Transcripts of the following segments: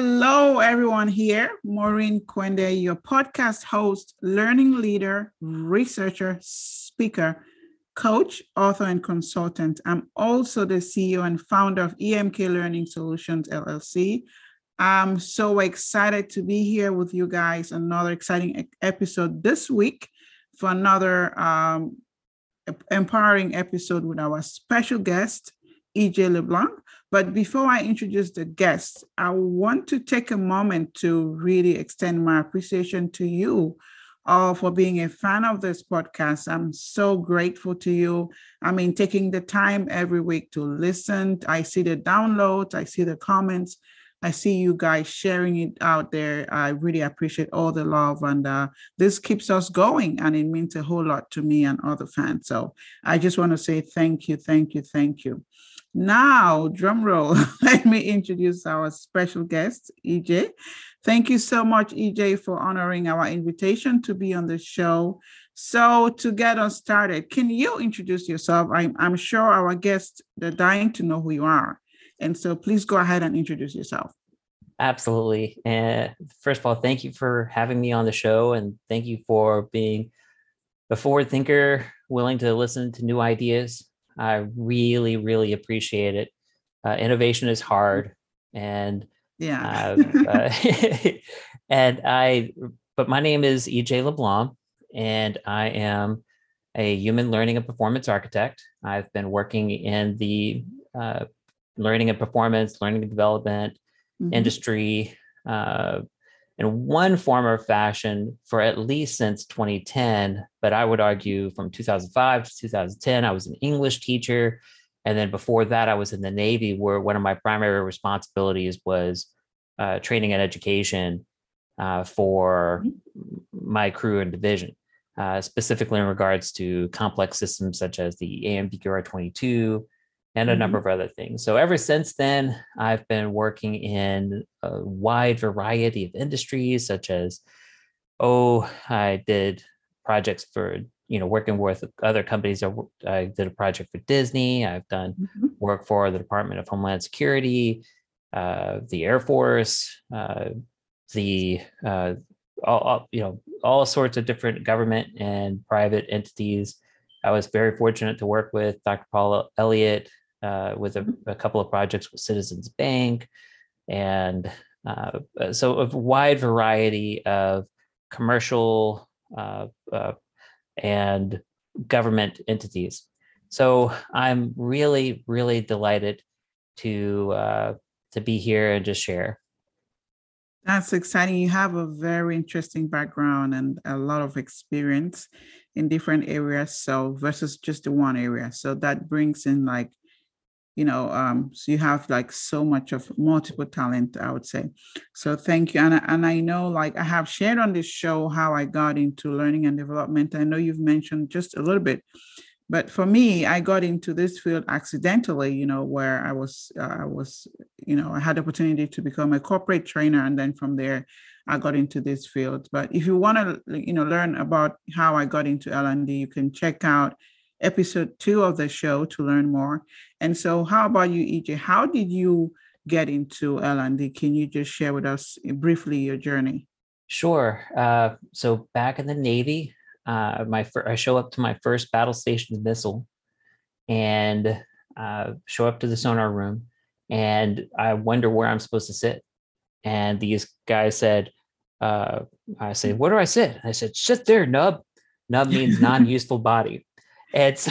Hello, everyone here. Maureen Quende, your podcast host, learning leader, researcher, speaker, coach, author, and consultant. I'm also the CEO and founder of EMK Learning Solutions, LLC. I'm so excited to be here with you guys. Another exciting episode this week for another empowering episode with our special guest, E.J. LeBlanc. But before I introduce the guest, I want to take a moment to really extend my appreciation to you all for being a fan of this podcast. I'm so grateful to you. I mean, taking the time every week to listen. I see the downloads. I see the comments. I see you guys sharing it out there. I really appreciate all the love, and this keeps us going, and it means a whole lot to me and other fans. So I just want to say thank you. Now, drum roll, let me introduce our special guest, EJ. Thank you so much, EJ, for honoring our invitation to be on the show. So to get us started, can you introduce yourself? I'm sure our guests are dying to know who you are. And so please go ahead and introduce yourself. Absolutely. And first of all, thank you for having me on the show. And thank you for being a forward thinker, willing to listen to new ideas. I really, really appreciate it. Innovation is hard. And yeah, but my name is E.J. LeBlanc, and I am a human learning and performance architect. I've been working in the learning and performance, learning and development industry in one form or fashion for at least since 2010. But I would argue from 2005 to 2010, I was an English teacher. And then before that, I was in the Navy, where one of my primary responsibilities was training and education for my crew and division, specifically in regards to complex systems such as the AN/BQR-22, and a number of other things. So ever since then, I've been working in a wide variety of industries, such as, I did projects for, working with other companies. I did a project for Disney. I've done work for the Department of Homeland Security, the Air Force, all sorts of different government and private entities. I was very fortunate to work with Dr. Paula Elliott with a couple of projects with Citizens Bank. And so a wide variety of commercial and government entities. So I'm really, really delighted to be here and just share. That's exciting. You have a very interesting background and a lot of experience in different areas, so versus just the one area. So that brings in so you have so much of multiple talent, I would say. So thank you. And I know I have shared on this show how I got into learning and development. I know you've mentioned just a little bit, but for me, I got into this field accidentally, where I had the opportunity to become a corporate trainer. And then from there, I got into this field. But if you want to, learn about how I got into L&D, you can check out episode 2 of the show to learn more. And so how about you, EJ? How did you get into L&D? Can you just share with us briefly your journey? Sure. So back in the Navy, I show up to my first battle station's missile and show up to the sonar room, and I wonder where I'm supposed to sit. And these guys said, I say, where do I sit? And I said, sit there, nub. Nub means non-useful body. And so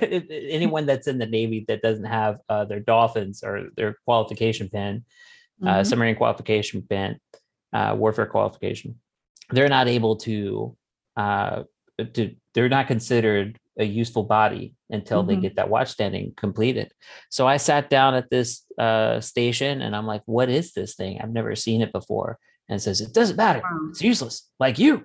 anyone that's in the Navy that doesn't have their dolphins or their qualification pin, submarine qualification pin, warfare qualification, they're not able to... they're not considered a useful body until they get that watch standing completed. So I sat down at this station, and I'm like, what is this thing? I've never seen it before. And it says, it doesn't matter. Wow. It's useless, like you.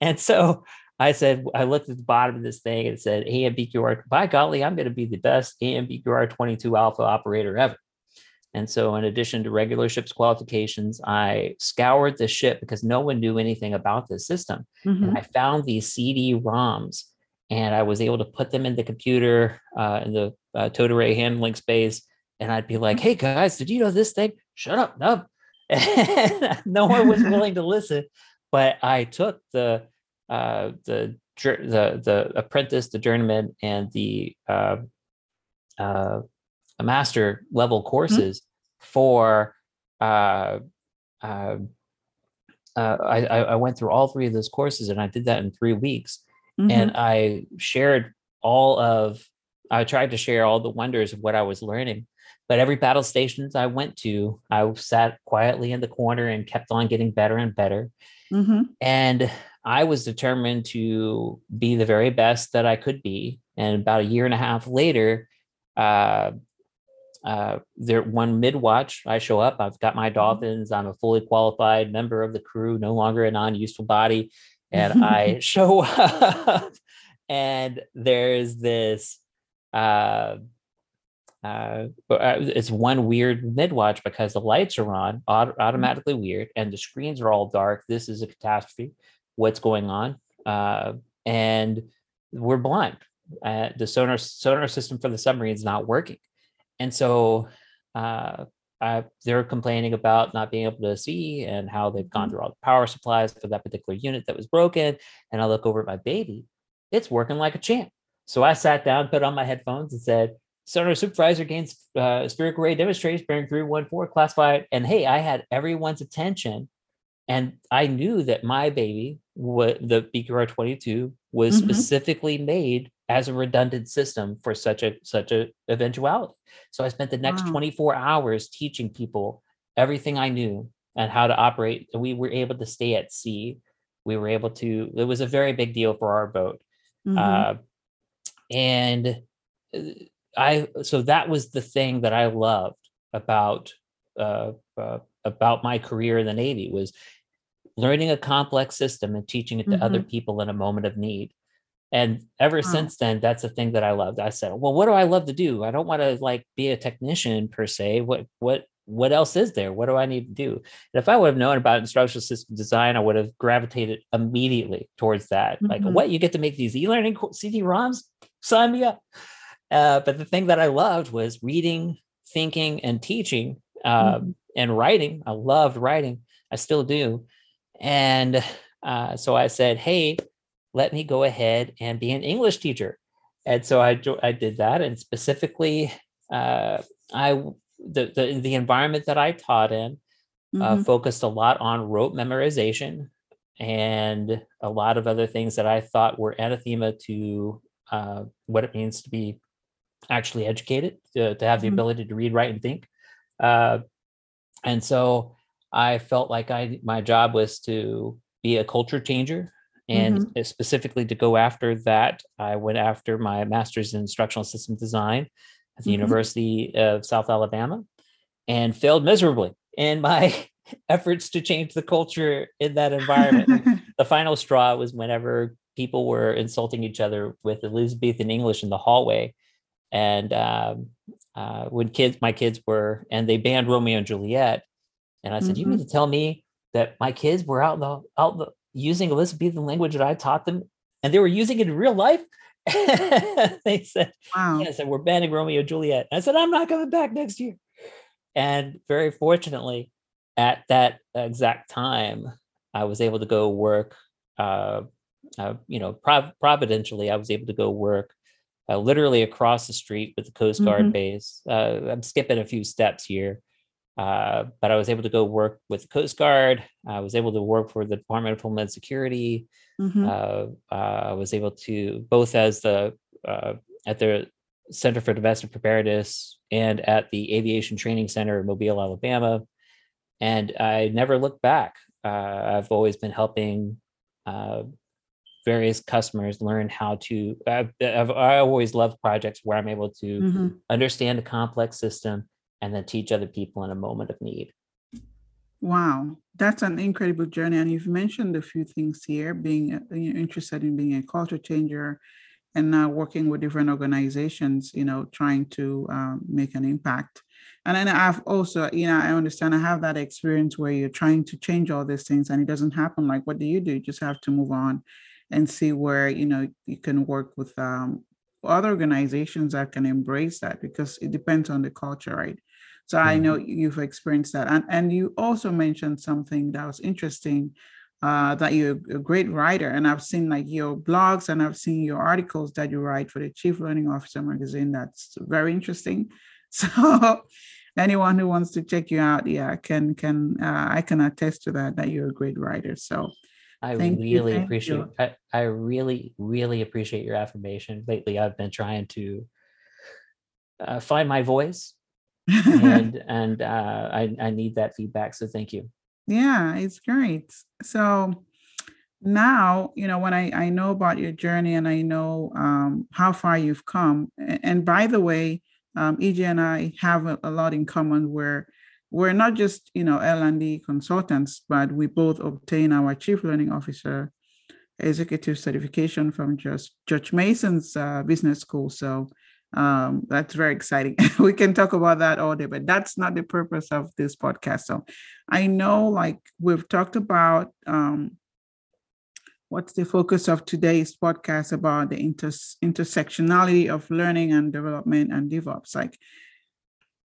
And so I said, I looked at the bottom of this thing and it said, AN/BQR, by golly, I'm going to be the best AN/BQR-22 alpha operator ever. And so in addition to regular ship's qualifications, I scoured the ship because no one knew anything about this system. And I found these CD-ROMs, and I was able to put them in the computer, in the tote array handling space, and I'd be like, hey guys, did you know this thing? Shut up, no. And no one was willing to listen, but I took the apprentice, the journeyman, and the master level courses for. I went through all three of those courses, and I did that in 3 weeks. Mm-hmm. And I shared I tried to share all the wonders of what I was learning. But every battle stations I went to, I sat quietly in the corner and kept on getting better and better. Mm-hmm. And I was determined to be the very best that I could be. And about a year and a half later, there one mid-watch, I show up, I've got my dolphins, I'm a fully qualified member of the crew, no longer a non-useful body. And I show up, and there's this, it's one weird mid-watch because the lights are on, automatically weird, and the screens are all dark. This is a catastrophe. What's going on? And we're blind. The sonar system for the submarine is not working. And so they're complaining about not being able to see and how they've gone through all the power supplies for that particular unit that was broken. And I look over at my baby. It's working like a champ. So I sat down, put on my headphones, and said, Sonar Supervisor gains spherical array demonstrates bearing 314, classified. And hey, I had everyone's attention. And I knew that my baby, the BQR-22, was specifically made as a redundant system for such a eventuality. So I spent the next 24 hours teaching people everything I knew and how to operate. We were able to stay at sea. It was a very big deal for our boat. So that was the thing that I loved about my career in the Navy, was learning a complex system and teaching it to other people in a moment of need. And ever since then, that's the thing that I loved. I said, well, what do I love to do? I don't want to be a technician per se. What else is there? What do I need to do? And if I would have known about instructional system design, I would have gravitated immediately towards that. You get to make these e-learning CD-ROMs? Sign me up. But the thing that I loved was reading, thinking, and teaching, and writing. I loved writing. I still do. And so I said, hey, let me go ahead and be an English teacher. And so I did that. And specifically, the environment that I taught in focused a lot on rote memorization and a lot of other things that I thought were anathema to what it means to be actually educated, to have the ability to read, write, and think. And so I felt like my job was to be a culture changer. And specifically to go after that, I went after my master's in instructional system design at the University of South Alabama, and failed miserably in my efforts to change the culture in that environment. The final straw was whenever people were insulting each other with Elizabethan English in the hallway. And when they banned Romeo and Juliet. And I said, you mean to tell me that my kids were using Elizabethan language that I taught them, and they were using it in real life? They said, wow. Yes, and we're banning Romeo and Juliet. I said, I'm not coming back next year. And very fortunately, at that exact time, I was able to go work, providentially, I was able to go work literally across the street with the Coast Guard base. I'm skipping a few steps here. But I was able to go work with the Coast Guard. I was able to work for the Department of Homeland Security. I was able to, both as at their Center for Domestic Preparedness and at the Aviation Training Center in Mobile, Alabama. And I never looked back. I've always been helping various customers learn how to, I always love projects where I'm able to understand a complex system and then teach other people in a moment of need. Wow, that's an incredible journey. And you've mentioned a few things here, interested in being a culture changer and now working with different organizations, trying to make an impact. And then I've also, I understand I have that experience where you're trying to change all these things and it doesn't happen. Like, what do you do? You just have to move on and see where, you can work with other organizations that can embrace that, because it depends on the culture, right? So I know you've experienced that. And you also mentioned something that was interesting, that you're a great writer. And I've seen like your blogs and I've seen your articles that you write for the Chief Learning Officer magazine. That's very interesting. So anyone who wants to check you out, yeah, I can attest to that, that you're a great writer. So I really appreciate, I really, really appreciate your affirmation. Lately, I've been trying to find my voice. and I need that feedback. So thank you. Yeah, it's great. So now, you know, when I know about your journey and I know how far you've come. And by the way, EJ and I have a lot in common where we're not just, you know, L&D consultants, but we both obtain our Chief Learning Officer Executive Certification from just Judge Mason's business school. So that's very exciting. We can talk about that all day, but that's not the purpose of this podcast. So I know, like, we've talked about what's the focus of today's podcast about the intersectionality of learning and development and DevOps. Like,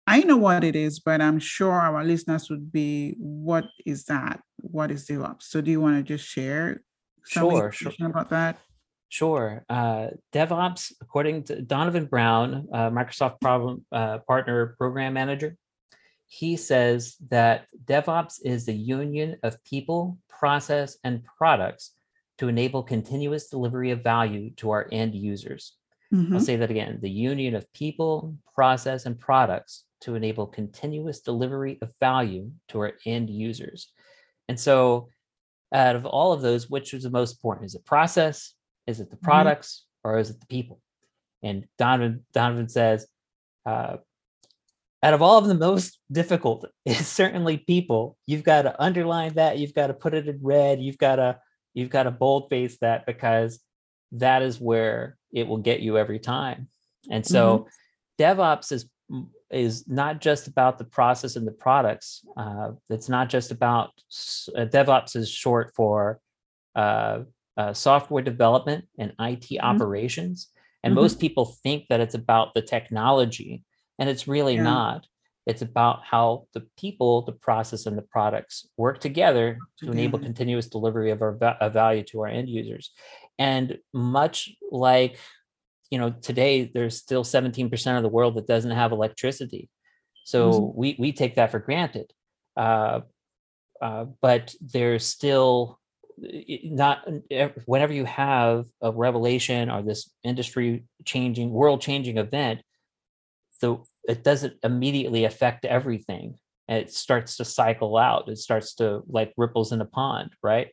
I know what it is, but I'm sure our listeners would be, what is that? What is DevOps? So do you want to just share some information about that? Sure. DevOps, according to Donovan Brown, Microsoft Partner Program Manager, he says that DevOps is the union of people, process, and products to enable continuous delivery of value to our end users. Mm-hmm. I'll say that again. The union of people, process, and products to enable continuous delivery of value to our end users. And so out of all of those, which is the most important? Is it process? Is it the products or is it the people? And Donovan says, out of all of the most difficult is certainly people. You've got to underline that. You've got to put it in red. You've got to boldface that, because that is where it will get you every time. And so DevOps is not just about the process and the products. It's not just about DevOps is short for software development and IT operations. And most people think that it's about the technology, and it's really not. It's about how the people, the process, and the products work together to enable continuous delivery of our value to our end users. And much like, you know, today there's still 17% of the world that doesn't have electricity. So we take that for granted. But there's still, not whenever you have a revelation or this industry changing, world changing event, though, it doesn't immediately affect everything. And it starts to cycle out. It starts to, like, ripples in a pond, right?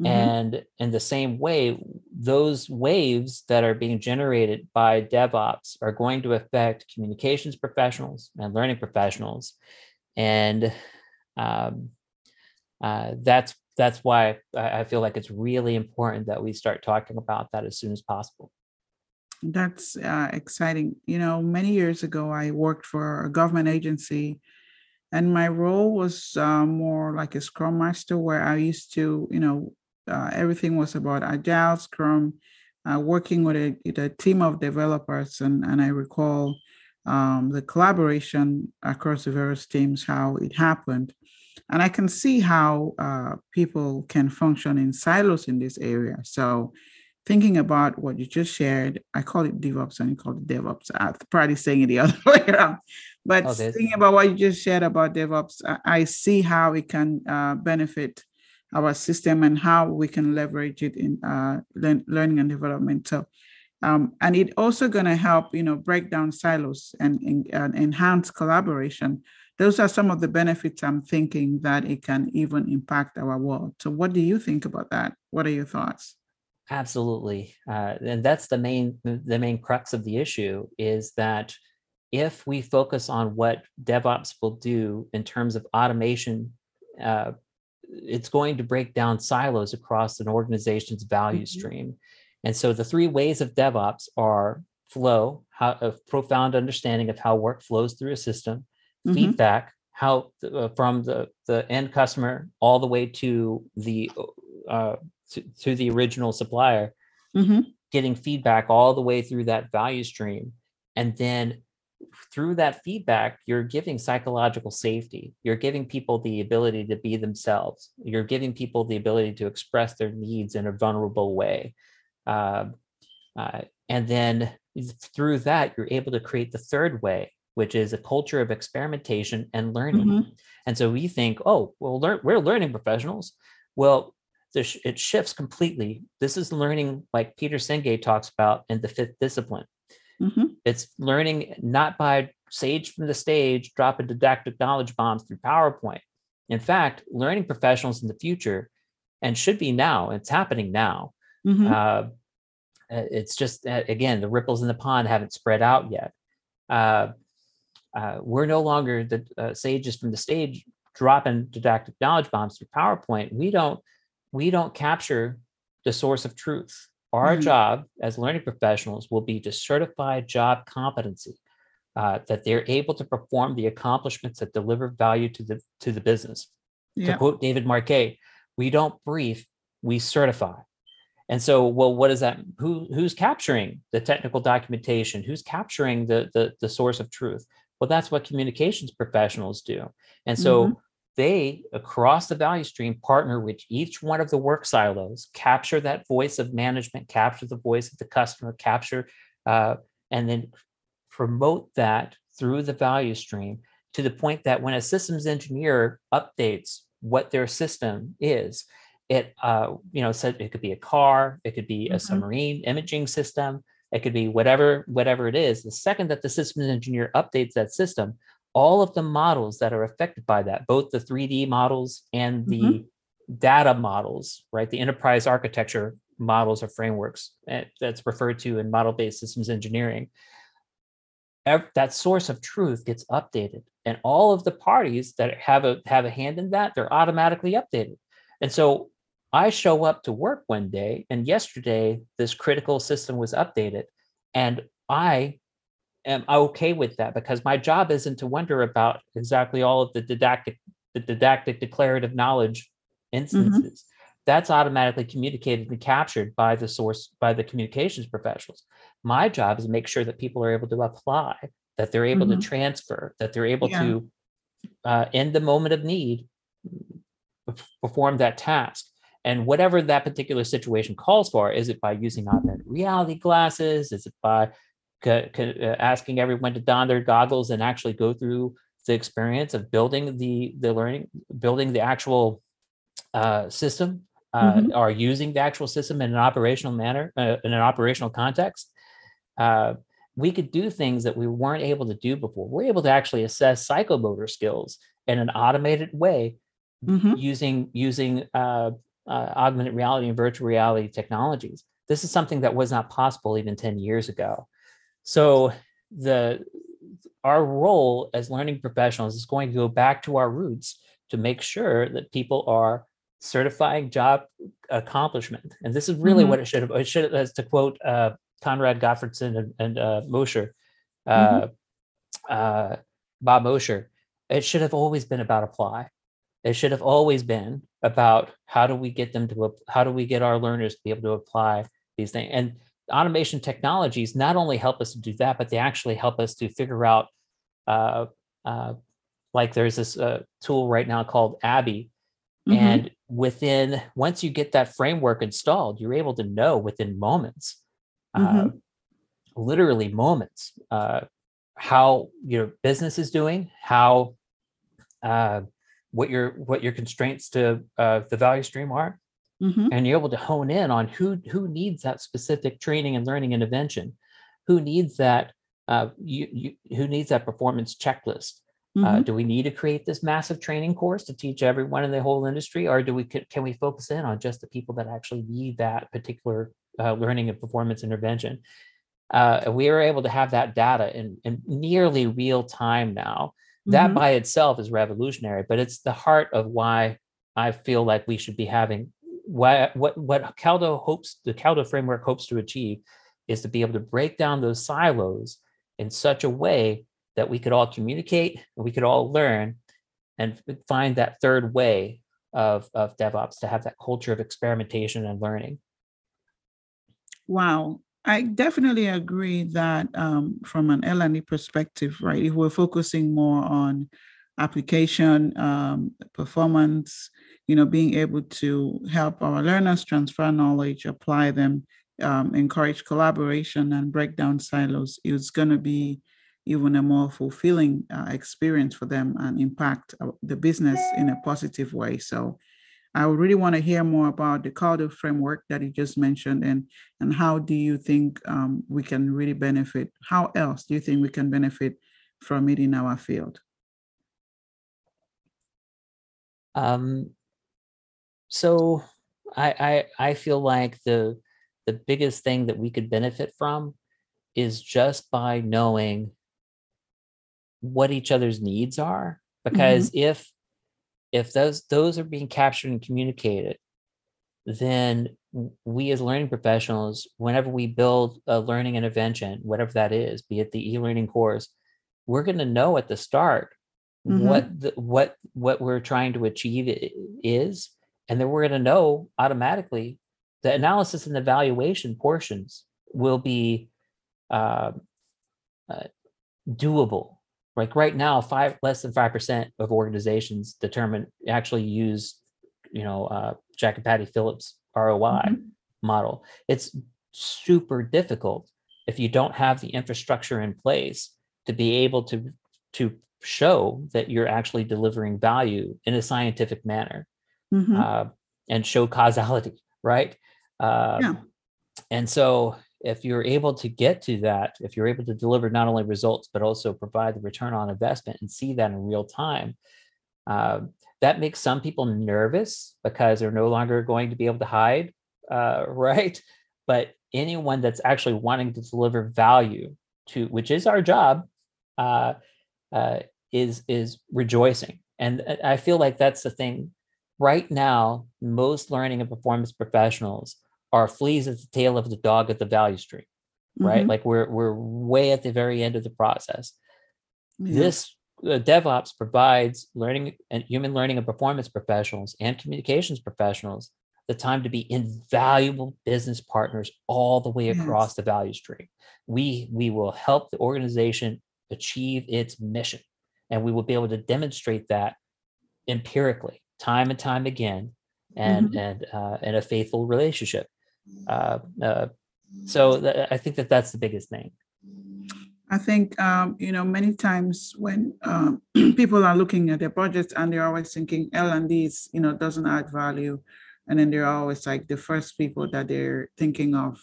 Mm-hmm. And in the same way, those waves that are being generated by DevOps are going to affect communications professionals and learning professionals. And that's why I feel like it's really important that we start talking about that as soon as possible. That's exciting. You know, many years ago, I worked for a government agency, and my role was more like a Scrum Master, where I used to, you know, everything was about Agile, Scrum, working with a team of developers. And I recall the collaboration across the various teams, how it happened. And I can see how people can function in silos in this area. So thinking about what you just shared, I call it DevOps and you call it DevOps. I'm probably saying it the other way around. But thinking about what you just shared about DevOps, I see how it can benefit our system and how we can leverage it in learning and development. So, and it also going to help, you know, break down silos and enhance collaboration. Those are some of the benefits I'm thinking that it can even impact our world. So what do you think about that? What are your thoughts? Absolutely. And that's the main crux of the issue, is that if we focus on what DevOps will do in terms of automation, it's going to break down silos across an organization's value stream. And so the three ways of DevOps are flow, a profound understanding of how work flows through a system, feedback, how from the end customer all the way to the original supplier, getting feedback all the way through that value stream. And then through that feedback, you're giving psychological safety. You're giving people the ability to be themselves. You're giving people the ability to express their needs in a vulnerable way. And then through that, you're able to create the third way, which is a culture of experimentation and learning. Mm-hmm. And so we think, oh, well, we're learning professionals. Well, it shifts completely. This is learning like Peter Senge talks about in the Fifth Discipline. Mm-hmm. It's learning not by sage from the stage, dropping didactic knowledge bombs through PowerPoint. In fact, learning professionals in the future, and should be now, it's happening now. Mm-hmm. It's just, again, the ripples in the pond haven't spread out yet. We're no longer the sages from the stage dropping didactic knowledge bombs through PowerPoint. We don't capture the source of truth. Our mm-hmm. job as learning professionals will be to certify job competency, that they're able to perform the accomplishments that deliver value to the business. Yeah. To quote David Marquet, we don't brief, we certify. And so, well, what is that? Who's capturing the technical documentation? Who's capturing the source of truth? Well, that's what communications professionals do. And so mm-hmm. they, across the value stream, partner with each one of the work silos, capture that voice of management, capture the voice of the customer, capture, and then promote that through the value stream to the point that when a systems engineer updates what their system is, it, so it could be a car, it could be a submarine imaging system, it could be whatever it is. The second that the systems engineer updates that system, all of the models that are affected by that, both the 3D models and the data models, right? The enterprise architecture models or frameworks that's referred to in model-based systems engineering. That source of truth gets updated, and all of the parties that have a hand in that, they're automatically updated. And so I show up to work one day, and yesterday this critical system was updated, and I am okay with that because my job isn't to wonder about exactly all of the didactic declarative knowledge instances. Mm-hmm. That's automatically communicated and captured by the source, by the communications professionals. My job is to make sure that people are able to apply, that they're able to transfer, that they're able to, in the moment of need, perform that task. And whatever that particular situation calls for, is it by using augmented reality glasses? Is it by asking everyone to don their goggles and actually go through the experience of building the learning, building the actual system, or using the actual system in an operational manner, in an operational context? We could do things that we weren't able to do before. We're able to actually assess psychomotor skills in an automated way using augmented reality and virtual reality technologies. This is something that was not possible even 10 years ago. So our role as learning professionals is going to go back to our roots to make sure that people are certifying job accomplishment. And this is really what it should have. It should, as to quote Conrad Godfordsen and Mosher, Bob Mosher, it should have always been about apply. It should have always been about how do we get our learners to be able to apply these things. And automation technologies not only help us to do that, but they actually help us to figure out, like there's this tool right now called Abby. Mm-hmm. And once you get that framework installed, you're able to know within moments, literally moments, how your business is doing, how, what your constraints to the value stream are, and you're able to hone in on who needs that specific training and learning intervention, who needs that who needs that performance checklist. Do we need to create this massive training course to teach everyone in the whole industry, or can we focus in on just the people that actually need that particular learning and performance intervention? We are able to have that data in nearly real time now. That by itself is revolutionary, but it's the heart of why I feel like we should be having what the CALDO framework hopes to achieve is to be able to break down those silos in such a way that we could all communicate, we could all learn, and find that third way of DevOps to have that culture of experimentation and learning. Wow. I definitely agree that from an L&E perspective, right, if we're focusing more on application, performance, you know, being able to help our learners transfer knowledge, apply them, encourage collaboration and break down silos, it's going to be even a more fulfilling experience for them and impact the business in a positive way. So I really want to hear more about the CALDO framework that you just mentioned, and how do you think we can really benefit? How else do you think we can benefit from it in our field? So I feel like the biggest thing that we could benefit from is just by knowing what each other's needs are, because mm-hmm. If those are being captured and communicated, then we as learning professionals, whenever we build a learning intervention, whatever that is, be it the e-learning course, we're going to know at the start mm-hmm. what we're trying to achieve is, and then we're going to know automatically. The analysis and evaluation portions will be doable. Like right now, less than 5% of organizations actually use, Jack and Patty Phillips ROI mm-hmm. model. It's super difficult if you don't have the infrastructure in place to be able to show that you're actually delivering value in a scientific manner mm-hmm. And show causality, right? Yeah. And so if you're able to get to that, if you're able to deliver not only results, but also provide the return on investment and see that in real time, that makes some people nervous because they're no longer going to be able to hide, right? But anyone that's actually wanting to deliver value to, which is our job, is rejoicing. And I feel like that's the thing. Right now, most learning and performance professionals are fleas at the tail of the dog at the value stream, right? Mm-hmm. Like we're way at the very end of the process. Yeah. This DevOps provides learning and human learning and performance professionals and communications professionals the time to be invaluable business partners all the way across yes. the value stream. We will help the organization achieve its mission, and we will be able to demonstrate that empirically, time and time again, and mm-hmm. and a faithful relationship. I think that's the biggest thing. I think, many times when people are looking at their budgets and they're always thinking L&D, doesn't add value. And then they're always like the first people that they're thinking of,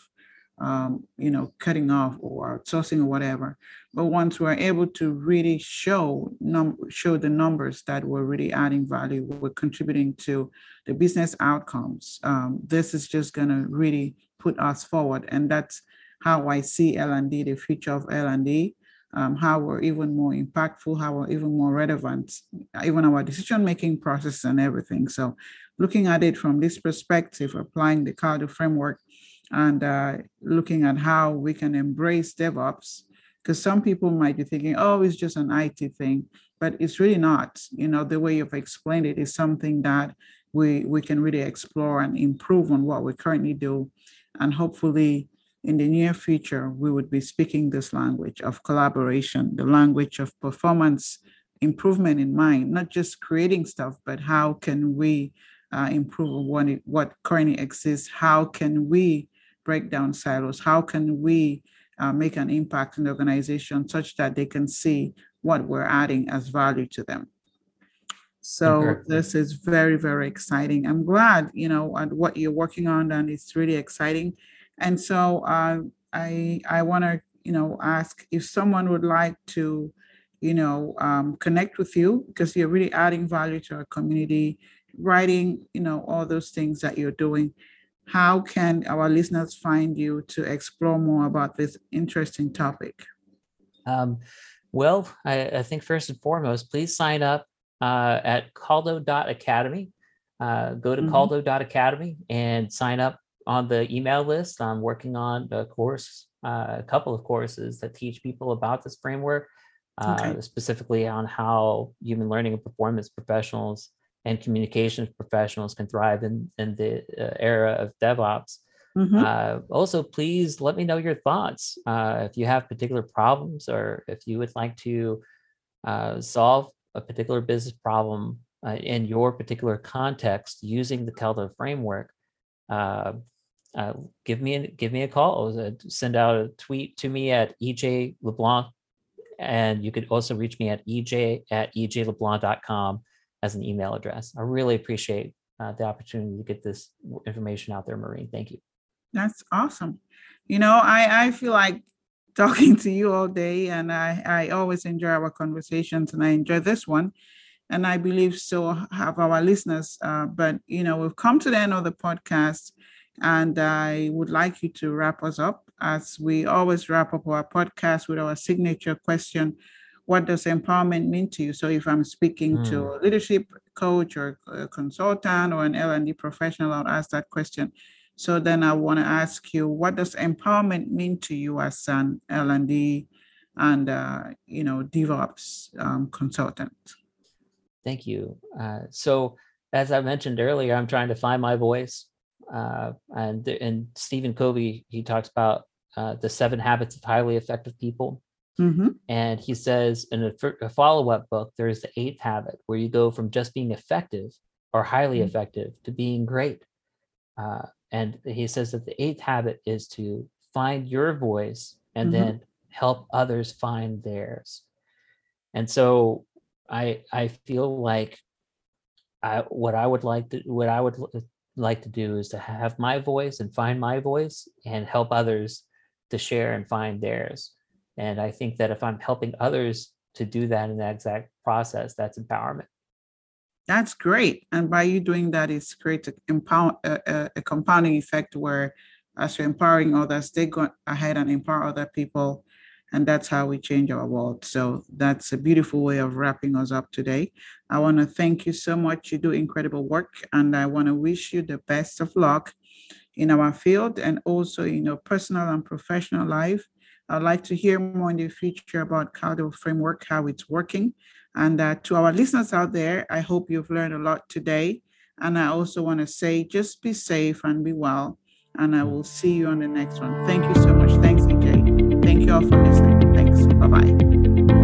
cutting off or outsourcing or whatever. But once we're able to really show the numbers that we're really adding value, we're contributing to the business outcomes, this is just going to really put us forward. And that's how I see L&D, the future of L&D, how we're even more impactful, how we're even more relevant, even our decision-making process and everything. So looking at it from this perspective, applying the CALDO framework, and looking at how we can embrace DevOps, because some people might be thinking, oh, it's just an IT thing, but it's really not. The way you've explained it is something that we can really explore and improve on what we currently do. And hopefully in the near future, we would be speaking this language of collaboration, the language of performance improvement in mind, not just creating stuff, but how can we improve what currently exists? How can we break down silos? How can we make an impact in the organization such that they can see what we're adding as value to them? So This is very, very exciting. I'm glad, at what you're working on, and it's really exciting. And so I want to, ask if someone would like to, connect with you, because you're really adding value to our community, writing, all those things that you're doing. How can our listeners find you to explore more about this interesting topic? I think first and foremost, please sign up at caldo.academy. Go to mm-hmm. caldo.academy and sign up on the email list. I'm working on a course, a couple of courses that teach people about this framework, specifically on how human learning and performance professionals and communications professionals can thrive in the era of DevOps. Mm-hmm. Also, please let me know your thoughts. If you have particular problems, or if you would like to solve a particular business problem in your particular context using the CALDO framework, give me a call. Send out a tweet to me at E.J. LeBlanc, and you could also reach me at ej@ejleblanc.com as an email address. I really appreciate the opportunity to get this information out there, Maureen. Thank you. That's awesome. You know, I feel like talking to you all day, and I always enjoy our conversations, and I enjoy this one. And I believe so have our listeners. But, you know, we've come to the end of the podcast, and I would like you to wrap us up, as we always wrap up our podcast with our signature question: what does empowerment mean to you? So if I'm speaking to a leadership coach or a consultant or an L&D professional, I'll ask that question. So then I want to ask you, what does empowerment mean to you as an L&D and, DevOps consultant? Thank you. So as I mentioned earlier, I'm trying to find my voice. And Stephen Covey, he talks about the 7 habits of highly effective people. Mm-hmm. And he says in a follow-up book, there is the 8th habit, where you go from just being effective or highly effective to being great. And he says that the 8th habit is to find your voice and then help others find theirs. And so I feel like what I would like to do is to have my voice and find my voice and help others to share and find theirs. And I think that if I'm helping others to do that in that exact process, that's empowerment. That's great. And by you doing that, it's great to empower a compounding effect, where as you're empowering others, they go ahead and empower other people. And that's how we change our world. So that's a beautiful way of wrapping us up today. I want to thank you so much. You do incredible work, and I want to wish you the best of luck in our field and also in your personal and professional life. I'd like to hear more in the future about CALDO framework, how it's working. And to our listeners out there, I hope you've learned a lot today. And I also want to say, just be safe and be well. And I will see you on the next one. Thank you so much. Thanks, E.J. Thank you all for listening. Thanks. Bye-bye.